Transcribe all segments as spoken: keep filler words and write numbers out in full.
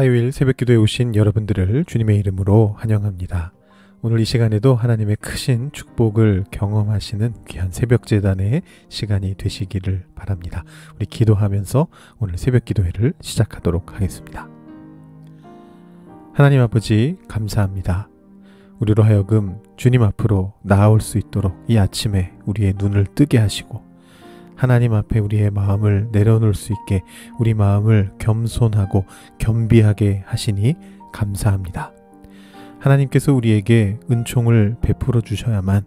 화요일 새벽기도에 오신 여러분들을 주님의 이름으로 환영합니다. 오늘 이 시간에도 하나님의 크신 축복을 경험하시는 귀한 새벽재단의 시간이 되시기를 바랍니다. 우리 기도하면서 오늘 새벽기도회를 시작하도록 하겠습니다. 하나님 아버지, 감사합니다. 우리로 하여금 주님 앞으로 나아올 수 있도록 이 아침에 우리의 눈을 뜨게 하시고 하나님 앞에 우리의 마음을 내려놓을 수 있게 우리 마음을 겸손하고 겸비하게 하시니 감사합니다. 하나님께서 우리에게 은총을 베풀어 주셔야만,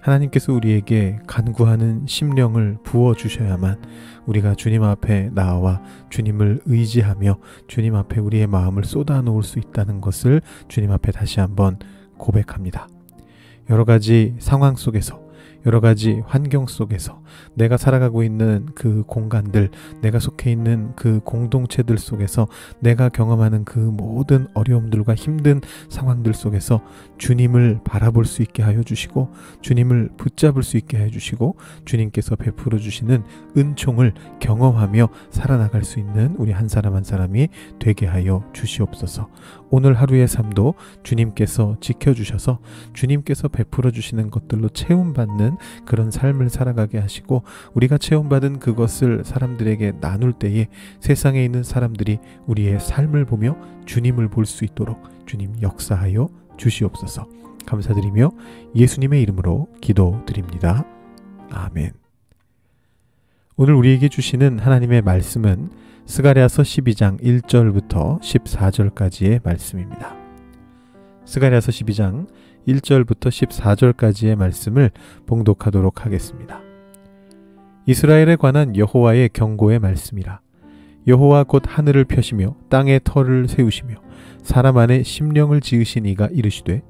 하나님께서 우리에게 간구하는 심령을 부어주셔야만 우리가 주님 앞에 나와 주님을 의지하며 주님 앞에 우리의 마음을 쏟아놓을 수 있다는 것을 주님 앞에 다시 한번 고백합니다. 여러 가지 상황 속에서, 여러 가지 환경 속에서, 내가 살아가고 있는 그 공간들, 내가 속해 있는 그 공동체들 속에서, 내가 경험하는 그 모든 어려움들과 힘든 상황들 속에서 주님을 바라볼 수 있게 하여 주시고 주님을 붙잡을 수 있게 하여 주시고 주님께서 베풀어 주시는 은총을 경험하며 살아나갈 수 있는 우리 한 사람 한 사람이 되게 하여 주시옵소서. 오늘 하루의 삶도 주님께서 지켜주셔서 주님께서 베풀어 주시는 것들로 채움받는 그런 삶을 살아가게 하시고 우리가 체험받은 그것을 사람들에게 나눌 때에 세상에 있는 사람들이 우리의 삶을 보며 주님을 볼 수 있도록 주님 역사하여 주시옵소서. 감사드리며 예수님의 이름으로 기도드립니다. 아멘. 오늘 우리에게 주시는 하나님의 말씀은 스가랴서 십이 장 일 절부터 십사 절까지의 말씀입니다. 스가랴서 십이 장 일 절부터 십사 절까지의 말씀을 봉독하도록 하겠습니다. 이스라엘에 관한 여호와의 경고의 말씀이라. 여호와 곧 하늘을 펴시며 땅에 터를 세우시며 사람 안에 심령을 지으신 이가 이르시되,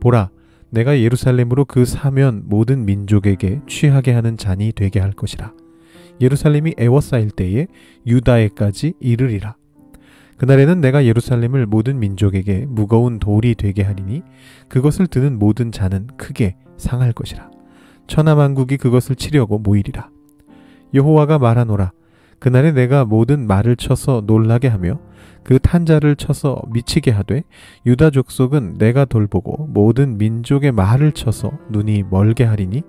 보라, 내가 예루살렘으로 그 사면 모든 민족에게 취하게 하는 잔이 되게 할 것이라. 예루살렘이 애워싸일 때에 유다에까지 이르리라. 그날에는 내가 예루살렘을 모든 민족에게 무거운 돌이 되게 하리니 그것을 드는 모든 자는 크게 상할 것이라. 천하만국이 그것을 치려고 모이리라. 여호와가 말하노라. 그날에 내가 모든 말을 쳐서 놀라게 하며 그 탄자를 쳐서 미치게 하되, 유다 족속은 내가 돌보고 모든 민족의 말을 쳐서 눈이 멀게 하리니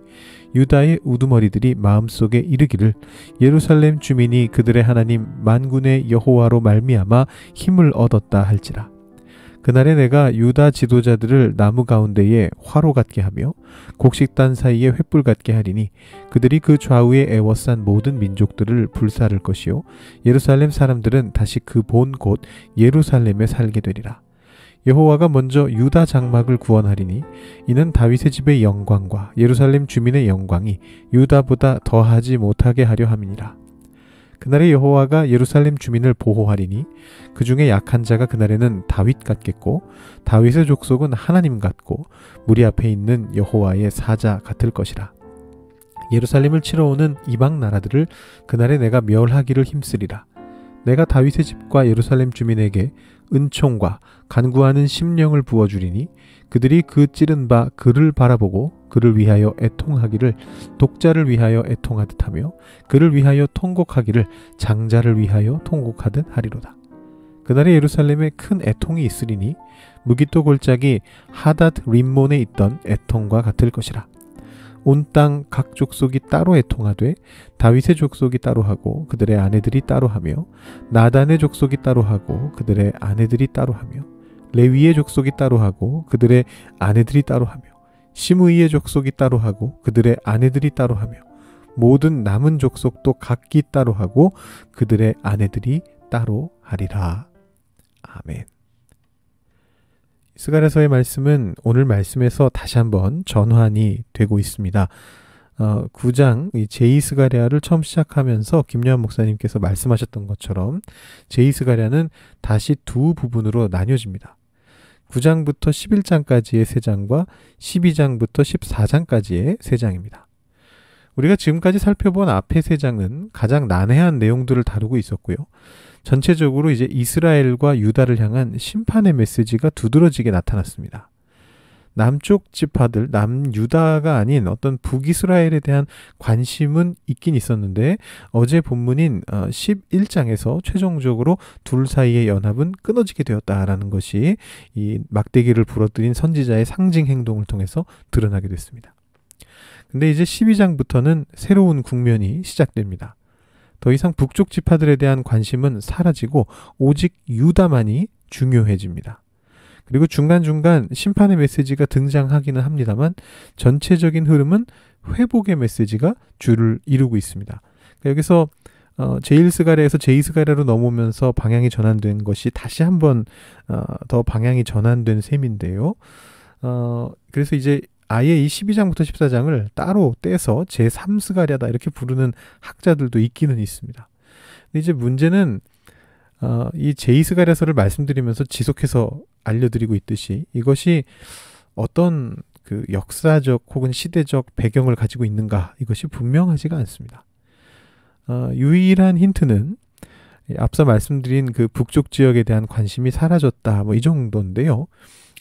유다의 우두머리들이 마음속에 이르기를, 예루살렘 주민이 그들의 하나님 만군의 여호와로 말미암아 힘을 얻었다 할지라. 그날에 내가 유다 지도자들을 나무 가운데에 화로 같게 하며 곡식단 사이에 횃불 같게 하리니 그들이 그 좌우에 애워싼 모든 민족들을 불사를 것이요, 예루살렘 사람들은 다시 그 본 곳 예루살렘에 살게 되리라. 여호와가 먼저 유다 장막을 구원하리니 이는 다윗의 집의 영광과 예루살렘 주민의 영광이 유다보다 더하지 못하게 하려 함이니라. 그날에 여호와가 예루살렘 주민을 보호하리니 그 중에 약한 자가 그날에는 다윗 같겠고 다윗의 족속은 하나님 같고 무리 앞에 있는 여호와의 사자 같을 것이라. 예루살렘을 치러 오는 이방 나라들을 그날에 내가 멸하기를 힘쓰리라. 내가 다윗의 집과 예루살렘 주민에게 은총과 간구하는 심령을 부어주리니 그들이 그 찌른 바 그를 바라보고 그를 위하여 애통하기를 독자를 위하여 애통하듯 하며 그를 위하여 통곡하기를 장자를 위하여 통곡하듯 하리로다. 그날에 예루살렘에 큰 애통이 있으리니 므깃도 골짜기 하닷 림몬에 있던 애통과 같을 것이라. 온 땅 각 족속이 따로 애통하되 다윗의 족속이 따로 하고 그들의 아내들이 따로 하며 나단의 족속이 따로 하고 그들의 아내들이 따로 하며 레위의 족속이 따로 하고 그들의 아내들이 따로 하며 시므이의 족속이 따로 하고 그들의 아내들이 따로 하며 모든 남은 족속도 각기 따로 하고 그들의 아내들이 따로 하리라. 아멘. 스가랴서의 말씀은 오늘 말씀에서 다시 한번 전환이 되고 있습니다. 어, 구 장 제이 스가랴를 처음 시작하면서 김요한 목사님께서 말씀하셨던 것처럼 제이 스가랴는 다시 두 부분으로 나뉘어집니다. 구 장부터 십일 장까지의 세 장과 십이 장부터 십사 장까지의 세 장입니다. 우리가 지금까지 살펴본 앞의 세 장은 가장 난해한 내용들을 다루고 있었고요. 전체적으로 이제 이스라엘과 유다를 향한 심판의 메시지가 두드러지게 나타났습니다. 남쪽 지파들, 남유다가 아닌 어떤 북이스라엘에 대한 관심은 있긴 있었는데 어제 본문인 십일 장에서 최종적으로 둘 사이의 연합은 끊어지게 되었다라는 것이 이 막대기를 부러뜨린 선지자의 상징 행동을 통해서 드러나게 됐습니다. 근데 이제 십이 장부터는 새로운 국면이 시작됩니다. 더 이상 북쪽 지파들에 대한 관심은 사라지고 오직 유다만이 중요해집니다. 그리고 중간중간 심판의 메시지가 등장하기는 합니다만 전체적인 흐름은 회복의 메시지가 주를 이루고 있습니다. 그러니까 여기서 어, 제일 스가랴에서 제이 스가랴로 넘어오면서 방향이 전환된 것이 다시 한번 어, 더 방향이 전환된 셈인데요. 어, 그래서 이제 아예 이 십이 장부터 십사 장을 따로 떼서 제삼 스가랴다 이렇게 부르는 학자들도 있기는 있습니다. 근데 이제 문제는 어, 이 제이 스가랴서를 말씀드리면서 지속해서 알려드리고 있듯이 이것이 어떤 그 역사적 혹은 시대적 배경을 가지고 있는가 이것이 분명하지가 않습니다. 어, 유일한 힌트는 앞서 말씀드린 그 북쪽 지역에 대한 관심이 사라졌다 뭐 이 정도인데요.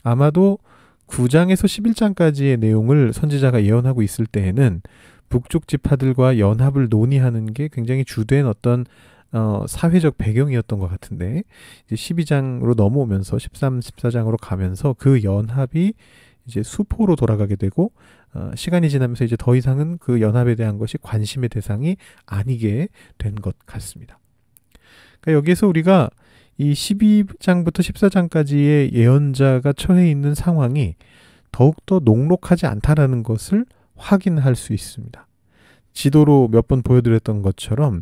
아마도 구 장에서 십일 장까지의 내용을 선지자가 예언하고 있을 때에는 북쪽 지파들과 연합을 논의하는 게 굉장히 주된 어떤 어, 사회적 배경이었던 것 같은데 이제 십이 장으로 넘어오면서 십삼, 십사 장으로 가면서 그 연합이 이제 수포로 돌아가게 되고 어, 시간이 지나면서 이제 더 이상은 그 연합에 대한 것이 관심의 대상이 아니게 된 것 같습니다. 그러니까 여기에서 우리가 이 십이 장부터 십사 장까지의 예언자가 처해 있는 상황이 더욱더 녹록하지 않다라는 것을 확인할 수 있습니다. 지도로 몇 번 보여드렸던 것처럼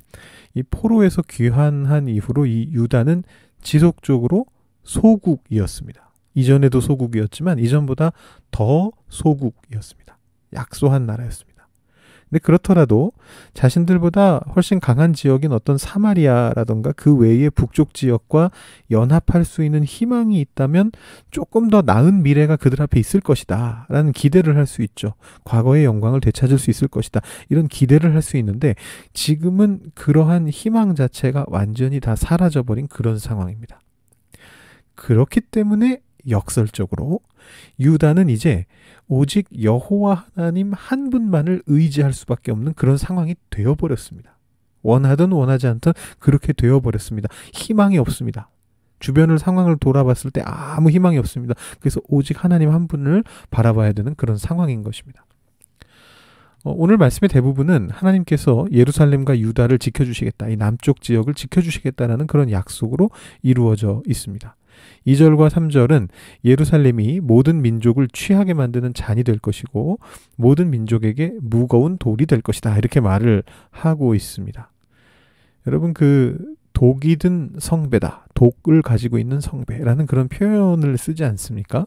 이 포로에서 귀환한 이후로 이 유다는 지속적으로 소국이었습니다. 이전에도 소국이었지만 이전보다 더 소국이었습니다. 약소한 나라였습니다. 근데 그렇더라도 자신들보다 훨씬 강한 지역인 어떤 사마리아라던가 그 외의 북쪽 지역과 연합할 수 있는 희망이 있다면 조금 더 나은 미래가 그들 앞에 있을 것이다 라는 기대를 할 수 있죠. 과거의 영광을 되찾을 수 있을 것이다. 이런 기대를 할 수 있는데 지금은 그러한 희망 자체가 완전히 다 사라져버린 그런 상황입니다. 그렇기 때문에 역설적으로 유다는 이제 오직 여호와 하나님 한 분만을 의지할 수밖에 없는 그런 상황이 되어버렸습니다. 원하든 원하지 않든 그렇게 되어버렸습니다. 희망이 없습니다. 주변을 상황을 돌아봤을 때 아무 희망이 없습니다. 그래서 오직 하나님 한 분을 바라봐야 되는 그런 상황인 것입니다. 오늘 말씀의 대부분은 하나님께서 예루살렘과 유다를 지켜주시겠다, 이 남쪽 지역을 지켜주시겠다라는 그런 약속으로 이루어져 있습니다. 이 절과 삼 절은 예루살렘이 모든 민족을 취하게 만드는 잔이 될 것이고 모든 민족에게 무거운 돌이 될 것이다 이렇게 말을 하고 있습니다. 여러분, 그 독이 든 성배다, 독을 가지고 있는 성배라는 그런 표현을 쓰지 않습니까?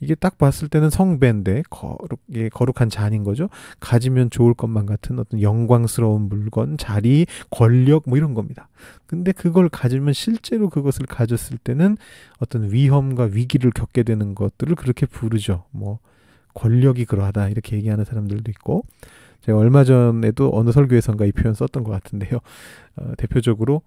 이게 딱 봤을 때는 성배인데 거룩, 예, 거룩한 잔인 거죠. 가지면 좋을 것만 같은 어떤 영광스러운 물건, 자리, 권력 뭐 이런 겁니다. 근데 그걸 가지면 실제로 그것을 가졌을 때는 어떤 위험과 위기를 겪게 되는 것들을 그렇게 부르죠. 뭐 권력이 그러하다 이렇게 얘기하는 사람들도 있고, 제가 얼마 전에도 어느 설교에선가 이 표현 썼던 것 같은데요. 어, 대표적으로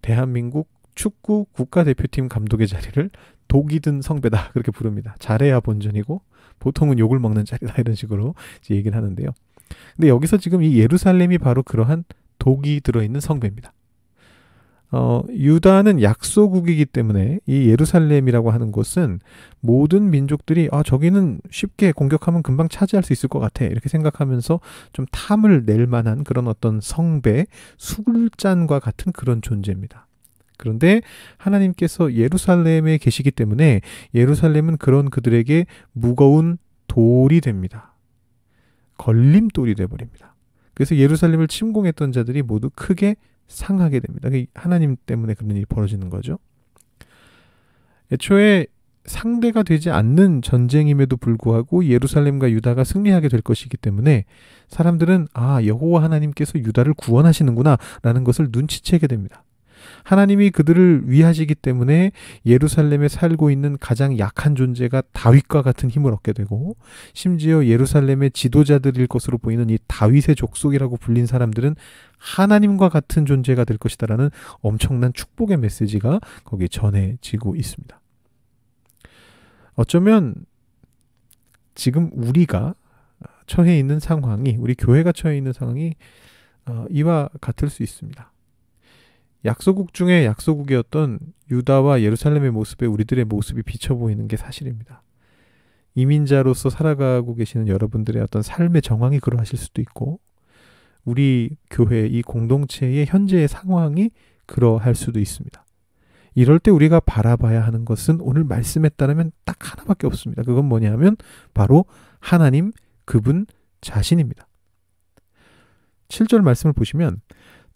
대한민국 축구 국가대표팀 감독의 자리를 독이 든 성배다 그렇게 부릅니다. 잘해야 본전이고 보통은 욕을 먹는 자리다 이런 식으로 이제 얘기를 하는데요. 근데 여기서 지금 이 예루살렘이 바로 그러한 독이 들어있는 성배입니다. 어, 유다는 약소국이기 때문에 이 예루살렘이라고 하는 곳은 모든 민족들이 아 저기는 쉽게 공격하면 금방 차지할 수 있을 것 같아 이렇게 생각하면서 좀 탐을 낼 만한 그런 어떤 성배, 술잔과 같은 그런 존재입니다. 그런데 하나님께서 예루살렘에 계시기 때문에 예루살렘은 그런 그들에게 무거운 돌이 됩니다. 걸림돌이 돼버립니다. 그래서 예루살렘을 침공했던 자들이 모두 크게 상하게 됩니다. 하나님 때문에 그런 일이 벌어지는 거죠. 애초에 상대가 되지 않는 전쟁임에도 불구하고 예루살렘과 유다가 승리하게 될 것이기 때문에 사람들은 아, 여호와 하나님께서 유다를 구원하시는구나 라는 것을 눈치채게 됩니다. 하나님이 그들을 위하시기 때문에 예루살렘에 살고 있는 가장 약한 존재가 다윗과 같은 힘을 얻게 되고, 심지어 예루살렘의 지도자들일 것으로 보이는 이 다윗의 족속이라고 불린 사람들은 하나님과 같은 존재가 될 것이다라는 엄청난 축복의 메시지가 거기에 전해지고 있습니다. 어쩌면 지금 우리가 처해 있는 상황이, 우리 교회가 처해 있는 상황이 이와 같을 수 있습니다. 약소국 중에 약소국이었던 유다와 예루살렘의 모습에 우리들의 모습이 비쳐 보이는 게 사실입니다. 이민자로서 살아가고 계시는 여러분들의 어떤 삶의 정황이 그러하실 수도 있고, 우리 교회, 이 공동체의 현재의 상황이 그러할 수도 있습니다. 이럴 때 우리가 바라봐야 하는 것은 오늘 말씀에 따르면 딱 하나밖에 없습니다. 그건 뭐냐면 바로 하나님, 그분 자신입니다. 칠 절 말씀을 보시면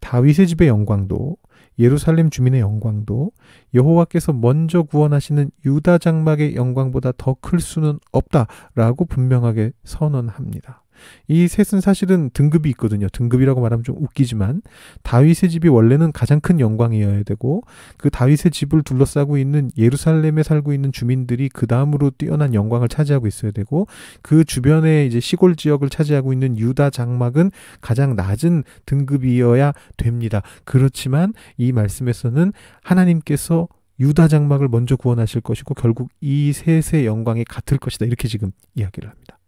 다윗의 집의 영광도 예루살렘 주민의 영광도 여호와께서 먼저 구원하시는 유다 장막의 영광보다 더 클 수는 없다라고 분명하게 선언합니다. 이 셋은 사실은 등급이 있거든요. 등급이라고 말하면 좀 웃기지만 다윗의 집이 원래는 가장 큰 영광이어야 되고, 그 다윗의 집을 둘러싸고 있는 예루살렘에 살고 있는 주민들이 그 다음으로 뛰어난 영광을 차지하고 있어야 되고, 그 주변의 이제 시골 지역을 차지하고 있는 유다 장막은 가장 낮은 등급이어야 됩니다. 그렇지만 이 말씀에서는 하나님께서 유다 장막을 먼저 구원하실 것이고 결국 이 셋의 영광이 같을 것이다, 이렇게 지금 이야기를 합니다.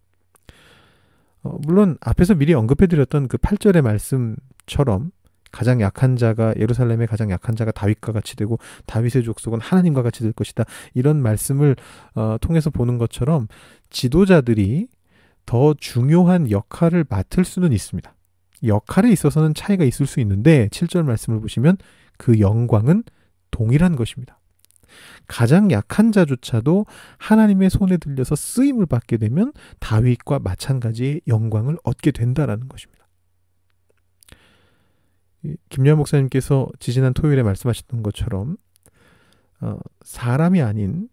어, 물론 앞에서 미리 언급해드렸던 그 팔 절의 말씀처럼 가장 약한 자가, 예루살렘의 가장 약한 자가 다윗과 같이 되고 다윗의 족속은 하나님과 같이 될 것이다, 이런 말씀을 어, 통해서 보는 것처럼 지도자들이 더 중요한 역할을 맡을 수는 있습니다. 역할에 있어서는 차이가 있을 수 있는데 칠 절 말씀을 보시면 그 영광은 동일한 것입니다. 가장 약한 자조차도 하나님의 손에 들려서 쓰임을 받게 되면 다윗과 마찬가지의 영광을 얻게 된다라는 것입니다. 김여한 목사님께서 지지난 토요일에 말씀하셨던 것처럼 어, 사람이 아닌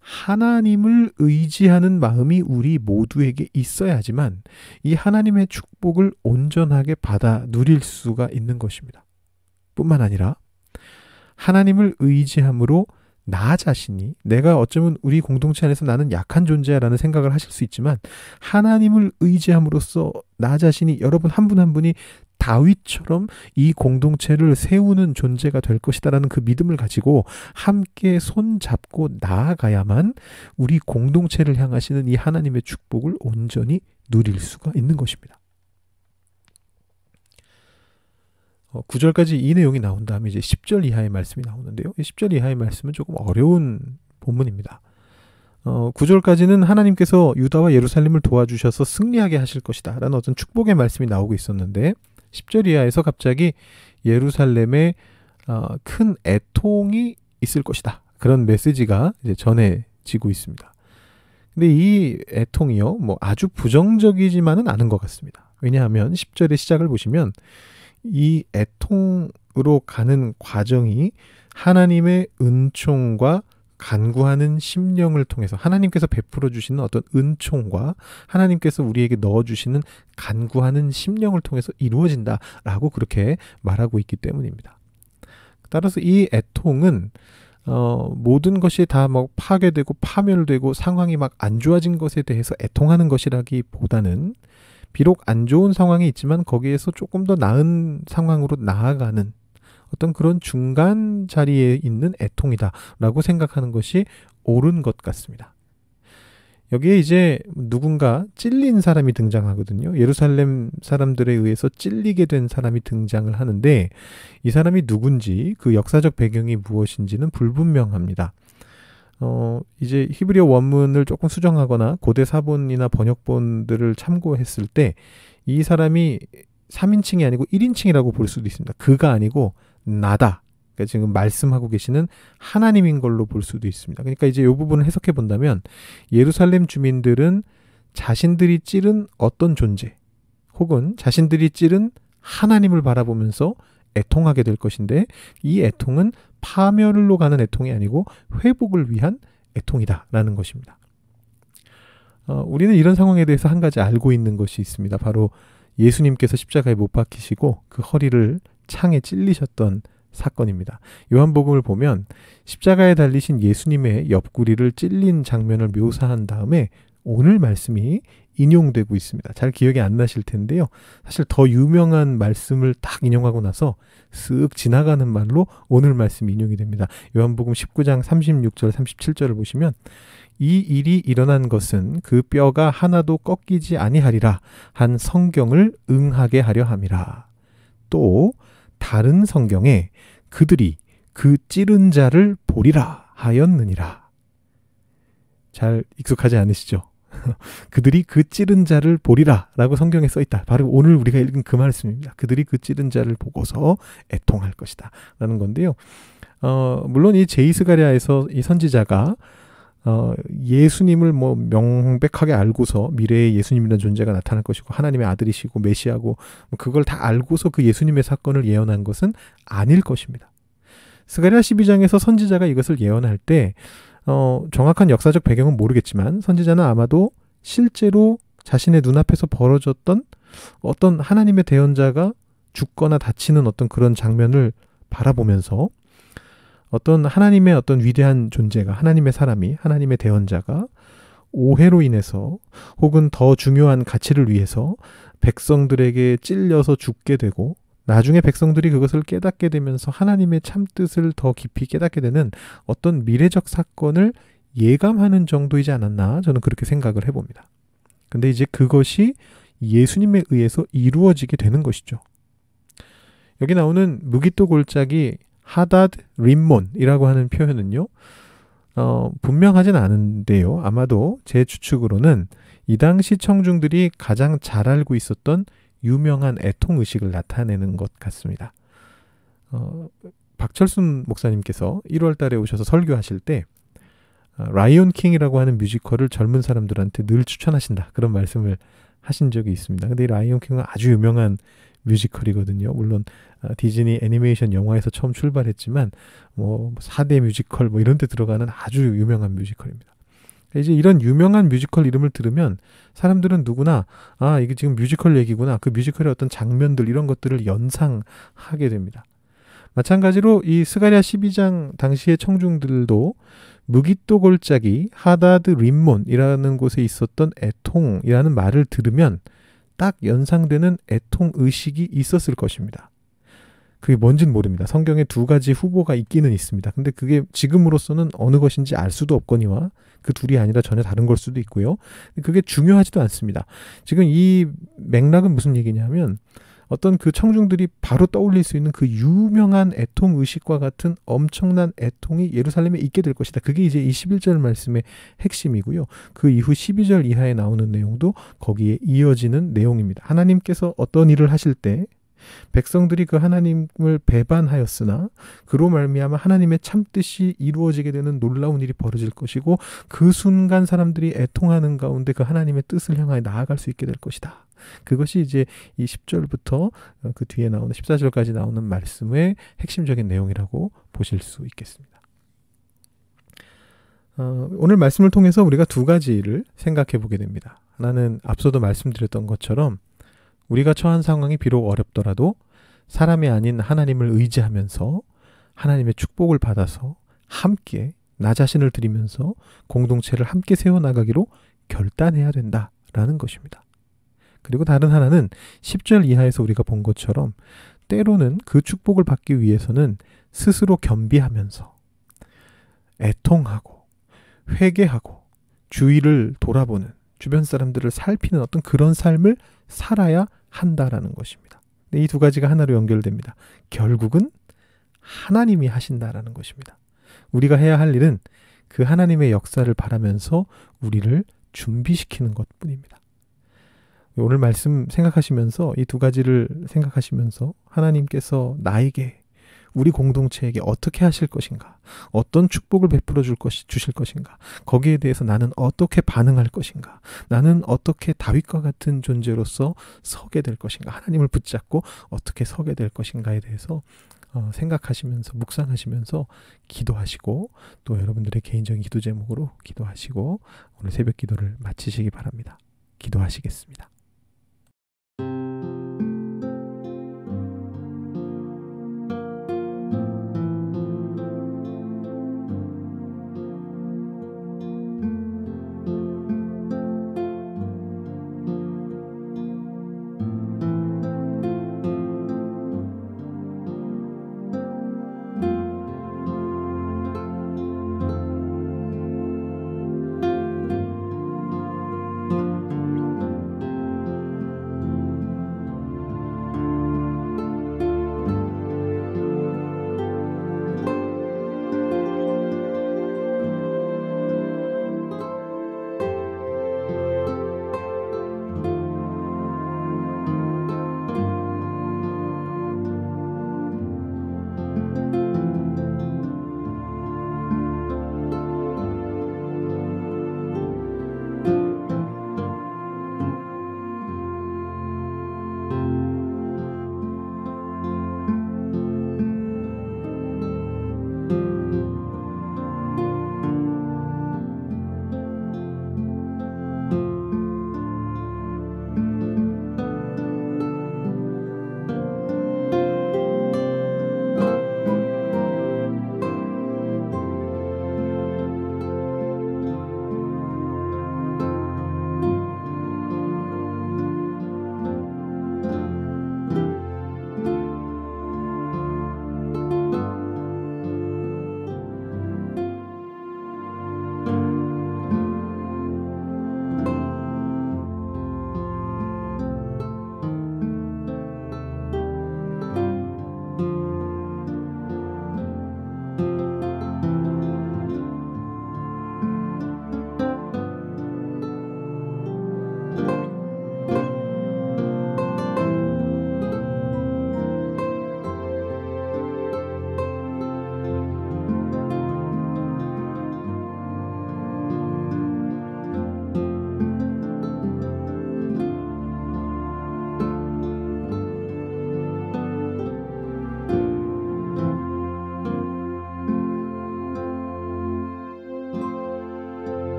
하나님을 의지하는 마음이 우리 모두에게 있어야지만 이 하나님의 축복을 온전하게 받아 누릴 수가 있는 것입니다. 뿐만 아니라 하나님을 의지함으로 나 자신이, 내가 어쩌면 우리 공동체 안에서 나는 약한 존재라는 생각을 하실 수 있지만, 하나님을 의지함으로써 나 자신이, 여러분 한 분 한 분이 다윗처럼 이 공동체를 세우는 존재가 될 것이다라는 그 믿음을 가지고 함께 손잡고 나아가야만 우리 공동체를 향하시는 이 하나님의 축복을 온전히 누릴 수가 있는 것입니다. 어, 구 절까지 이 내용이 나온 다음에 이제 십 절 이하의 말씀이 나오는데요. 십 절 이하의 말씀은 조금 어려운 본문입니다. 어, 구 절까지는 하나님께서 유다와 예루살렘을 도와주셔서 승리하게 하실 것이다 라는 어떤 축복의 말씀이 나오고 있었는데, 십 절 이하에서 갑자기 예루살렘에 어, 큰 애통이 있을 것이다, 그런 메시지가 이제 전해지고 있습니다. 근데 이 애통이요, 뭐 아주 부정적이지만은 않은 것 같습니다. 왜냐하면 십 절의 시작을 보시면 이 애통으로 가는 과정이 하나님의 은총과 간구하는 심령을 통해서, 하나님께서 베풀어 주시는 어떤 은총과 하나님께서 우리에게 넣어주시는 간구하는 심령을 통해서 이루어진다라고 그렇게 말하고 있기 때문입니다. 따라서 이 애통은 어, 모든 것이 다 막 파괴되고 파멸되고 상황이 막 안 좋아진 것에 대해서 애통하는 것이라기보다는, 비록 안 좋은 상황이 있지만 거기에서 조금 더 나은 상황으로 나아가는 어떤 그런 중간 자리에 있는 애통이다라고 생각하는 것이 옳은 것 같습니다. 여기에 이제 누군가 찔린 사람이 등장하거든요. 예루살렘 사람들에 의해서 찔리게 된 사람이 등장을 하는데, 이 사람이 누군지, 그 역사적 배경이 무엇인지는 불분명합니다. 어, 이제 히브리어 원문을 조금 수정하거나 고대 사본이나 번역본들을 참고했을 때 이 사람이 삼 인칭이 아니고 일 인칭이라고 볼 수도 있습니다. 그가 아니고 나다, 그러니까 지금 말씀하고 계시는 하나님인 걸로 볼 수도 있습니다. 그러니까 이제 이 부분을 해석해 본다면, 예루살렘 주민들은 자신들이 찌른 어떤 존재 혹은 자신들이 찌른 하나님을 바라보면서 애통하게 될 것인데, 이 애통은 파멸로 가는 애통이 아니고 회복을 위한 애통이다 라는 것입니다. 어, 우리는 이런 상황에 대해서 한 가지 알고 있는 것이 있습니다. 바로 예수님께서 십자가에 못 박히시고 그 허리를 창에 찔리셨던 사건입니다. 요한복음을 보면 십자가에 달리신 예수님의 옆구리를 찔린 장면을 묘사한 다음에 오늘 말씀이 인용되고 있습니다. 잘 기억이 안 나실 텐데요. 사실 더 유명한 말씀을 딱 인용하고 나서 쓱 지나가는 말로 오늘 말씀이 인용이 됩니다. 요한복음 십구 장 삼십육 절 삼십칠 절을 보시면 이 일이 일어난 것은 그 뼈가 하나도 꺾이지 아니하리라 한 성경을 응하게 하려 함이라. 또 다른 성경에 그들이 그 찌른 자를 보리라 하였느니라. 잘 익숙하지 않으시죠? 그들이 그 찌른 자를 보리라 라고 성경에 써있다. 바로 오늘 우리가 읽은 그 말씀입니다. 그들이 그 찌른 자를 보고서 애통할 것이다 라는 건데요. 어, 물론 이 제이스가랴에서 이 선지자가 어, 예수님을 뭐 명백하게 알고서 미래의 예수님이라는 존재가 나타날 것이고 하나님의 아들이시고 메시아고 뭐 그걸 다 알고서 그 예수님의 사건을 예언한 것은 아닐 것입니다. 스가랴 십이 장에서 선지자가 이것을 예언할 때 어, 정확한 역사적 배경은 모르겠지만 선지자는 아마도 실제로 자신의 눈앞에서 벌어졌던 어떤 하나님의 대언자가 죽거나 다치는 어떤 그런 장면을 바라보면서 어떤 하나님의 어떤 위대한 존재가, 하나님의 사람이, 하나님의 대언자가 오해로 인해서 혹은 더 중요한 가치를 위해서 백성들에게 찔려서 죽게 되고 나중에 백성들이 그것을 깨닫게 되면서 하나님의 참뜻을 더 깊이 깨닫게 되는 어떤 미래적 사건을 예감하는 정도이지 않았나 저는 그렇게 생각을 해봅니다. 근데 이제 그것이 예수님에 의해서 이루어지게 되는 것이죠. 여기 나오는 므깃도 골짜기 하닷 림몬이라고 하는 표현은요. 어, 분명하진 않은데요. 아마도 제 추측으로는 이 당시 청중들이 가장 잘 알고 있었던 유명한 애통의식을 나타내는 것 같습니다. 어, 박철순 목사님께서 일월 달에 오셔서 설교하실 때 라이온 킹이라고 하는 뮤지컬을 젊은 사람들한테 늘 추천하신다 그런 말씀을 하신 적이 있습니다. 근데 이 라이온 킹은 아주 유명한 뮤지컬이거든요. 물론 디즈니 애니메이션 영화에서 처음 출발했지만 뭐 사 대 뮤지컬 뭐 이런 데 들어가는 아주 유명한 뮤지컬입니다. 이제 이런 유명한 뮤지컬 이름을 들으면 사람들은 누구나 아 이게 지금 뮤지컬 얘기구나 그 뮤지컬의 어떤 장면들 이런 것들을 연상하게 됩니다. 마찬가지로 이 스가랴 십이 장 당시의 청중들도 므깃도 골짜기 하닷 림몬이라는 곳에 있었던 애통이라는 말을 들으면 딱 연상되는 애통의식이 있었을 것입니다. 그게 뭔진 모릅니다. 성경에 두 가지 후보가 있기는 있습니다. 근데 그게 지금으로서는 어느 것인지 알 수도 없거니와 그 둘이 아니라 전혀 다른 걸 수도 있고요. 그게 중요하지도 않습니다. 지금 이 맥락은 무슨 얘기냐면 어떤 그 청중들이 바로 떠올릴 수 있는 그 유명한 애통의식과 같은 엄청난 애통이 예루살렘에 있게 될 것이다. 그게 이제 이 십일 절 말씀의 핵심이고요. 그 이후 십이 절 이하에 나오는 내용도 거기에 이어지는 내용입니다. 하나님께서 어떤 일을 하실 때 백성들이 그 하나님을 배반하였으나 그로 말미암아 하나님의 참뜻이 이루어지게 되는 놀라운 일이 벌어질 것이고 그 순간 사람들이 애통하는 가운데 그 하나님의 뜻을 향하여 나아갈 수 있게 될 것이다. 그것이 이제 이 십 절부터 그 뒤에 나오는 십사 절까지 나오는 말씀의 핵심적인 내용이라고 보실 수 있겠습니다. 어, 오늘 말씀을 통해서 우리가 두 가지를 생각해 보게 됩니다. 하나는 앞서도 말씀드렸던 것처럼 우리가 처한 상황이 비록 어렵더라도 사람이 아닌 하나님을 의지하면서 하나님의 축복을 받아서 함께 나 자신을 드리면서 공동체를 함께 세워나가기로 결단해야 된다라는 것입니다. 그리고 다른 하나는 십 절 이하에서 우리가 본 것처럼 때로는 그 축복을 받기 위해서는 스스로 겸비하면서 애통하고 회개하고 주위를 돌아보는 주변 사람들을 살피는 어떤 그런 삶을 살아야 한다라는 것입니다. 이 두 가지가 하나로 연결됩니다. 결국은 하나님이 하신다라는 것입니다. 우리가 해야 할 일은 그 하나님의 역사를 바라면서 우리를 준비시키는 것뿐입니다. 오늘 말씀 생각하시면서 이 두 가지를 생각하시면서 하나님께서 나에게 우리 공동체에게 어떻게 하실 것인가, 어떤 축복을 베풀어 줄 것이, 주실 것인가, 거기에 대해서 나는 어떻게 반응할 것인가, 나는 어떻게 다윗과 같은 존재로서 서게 될 것인가, 하나님을 붙잡고 어떻게 서게 될 것인가에 대해서 어, 생각하시면서 묵상하시면서 기도하시고 또 여러분들의 개인적인 기도 제목으로 기도하시고 오늘 새벽 기도를 마치시기 바랍니다. 기도하시겠습니다.